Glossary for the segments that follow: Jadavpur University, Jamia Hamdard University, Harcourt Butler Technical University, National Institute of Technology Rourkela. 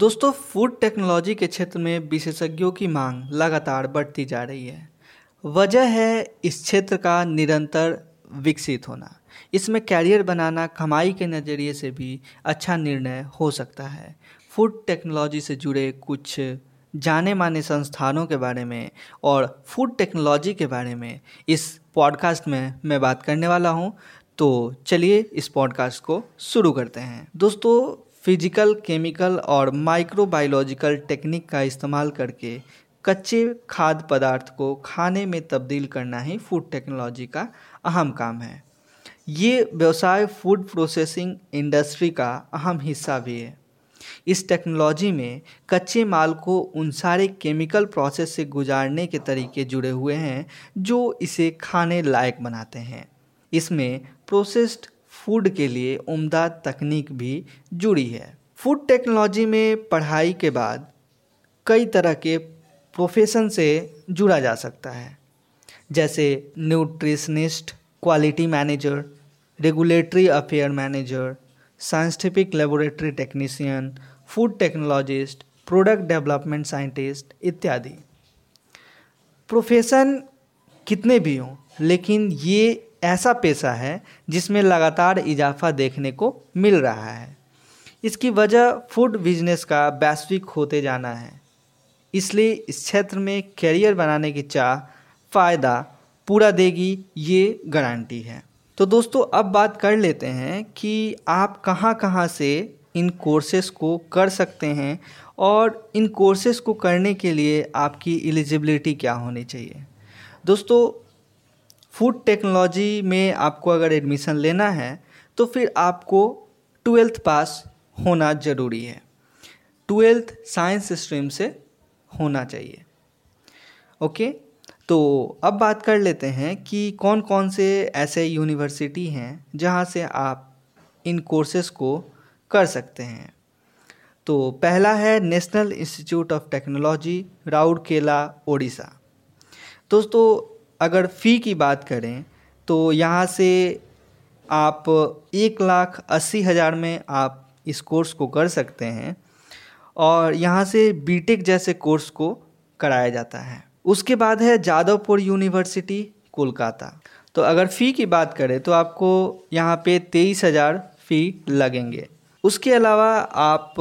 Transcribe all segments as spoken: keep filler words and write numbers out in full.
दोस्तों, food technology के क्षेत्र में विशेषज्ञों की मांग लगातार बढ़ती जा रही है। वजह है इस क्षेत्र का निरंतर विकसित होना। इसमें कैरियर बनाना कमाई के नज़रिए से भी अच्छा निर्णय हो सकता है। फूड टेक्नोलॉजी से जुड़े कुछ जाने माने संस्थानों के बारे में और फूड टेक्नोलॉजी के बारे में इस पॉडकास्ट में मैं बात करने वाला हूँ। तो चलिए इस पॉडकास्ट को शुरू करते हैं। दोस्तों, फिजिकल, केमिकल और माइक्रोबायोलॉजिकल टेक्निक का इस्तेमाल करके कच्चे खाद्य पदार्थ को खाने में तब्दील करना ही फूड टेक्नोलॉजी का अहम काम है। ये व्यवसाय फूड प्रोसेसिंग इंडस्ट्री का अहम हिस्सा भी है। इस टेक्नोलॉजी में कच्चे माल को उन सारे केमिकल प्रोसेस से गुजारने के तरीके जुड़े हुए हैं जो इसे खाने लायक बनाते हैं। इसमें प्रोसेस्ड फूड के लिए उम्दा तकनीक भी जुड़ी है। फूड टेक्नोलॉजी में पढ़ाई के बाद कई तरह के प्रोफेशन से जुड़ा जा सकता है, जैसे nutritionist, quality manager, regulatory affair manager, scientific laboratory technician, food technologist, product development scientist इत्यादि। प्रोफेशन कितने भी हों, लेकिन ये ऐसा पेशा है जिसमें लगातार इजाफा देखने को मिल रहा है। इसकी वजह फूड बिजनेस का वैश्विक होते जाना है। इसलिए इस क्षेत्र में करियर बनाने की चाह फ़ायदा पूरा देगी, ये गारंटी है। तो दोस्तों, अब बात कर लेते हैं कि आप कहां कहां से इन कोर्सेस को कर सकते हैं और इन कोर्सेस को करने के लिए आपकी एलिजिबिलिटी क्या होनी चाहिए। दोस्तों, फूड टेक्नोलॉजी में आपको अगर एडमिशन लेना है तो फिर आपको ट्वेल्थ पास होना ज़रूरी है। ट्वेल्थ साइंस स्ट्रीम से होना चाहिए। ओके, तो अब बात कर लेते हैं कि कौन कौन से ऐसे यूनिवर्सिटी हैं जहां से आप इन कोर्सेस को कर सकते हैं। तो पहला है national institute of technology Rourkela, Odisha. दोस्तों, अगर फ़ी की बात करें तो यहाँ से आप एक लाख अस्सी हज़ार में आप इस कोर्स को कर सकते हैं और यहाँ से बीटेक जैसे कोर्स को कराया जाता है। उसके बाद है जादवपुर यूनिवर्सिटी, कोलकाता। तो अगर फ़ी की बात करें तो आपको यहाँ पे तेईस हज़ार फ़ी लगेंगे। उसके अलावा आप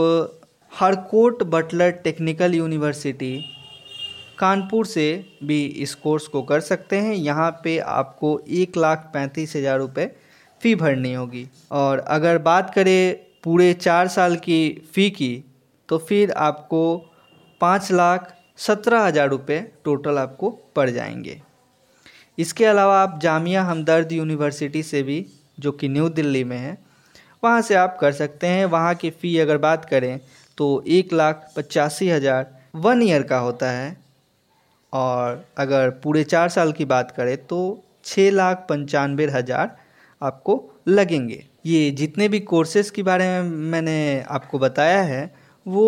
Harcourt Butler technical university, Kanpur से भी इस कोर्स को कर सकते हैं। यहाँ पे आपको एक लाख पैंतीस हज़ार रुपये फ़ी भरनी होगी। और अगर बात करें पूरे चार साल की फ़ी की तो फिर आपको पाँच लाख सत्रह हज़ार रुपये टोटल आपको पड़ जाएंगे। इसके अलावा आप जामिया हमदर्द यूनिवर्सिटी से भी, जो कि न्यू दिल्ली में है, वहाँ से आप कर सकते हैं। वहाँ की फ़ी अगर बात करें तो एक लाख पचासी हज़ार वन ईयर का होता है और अगर पूरे चार साल की बात करें तो छः लाख पंचानवे हज़ार आपको लगेंगे। ये जितने भी कोर्सेज़ के बारे में मैंने आपको बताया है वो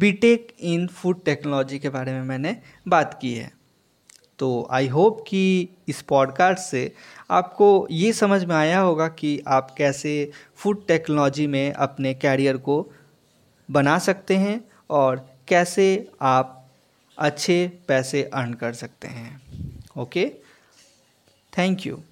बीटेक इन फूड टेक्नोलॉजी के बारे में मैंने बात की है। तो आई होप कि इस पॉडकास्ट से आपको ये समझ में आया होगा कि आप कैसे फूड टेक्नोलॉजी में अपने कैरियर को बना सकते हैं और कैसे आप अच्छे पैसे अर्न कर सकते हैं। Okay, thank you.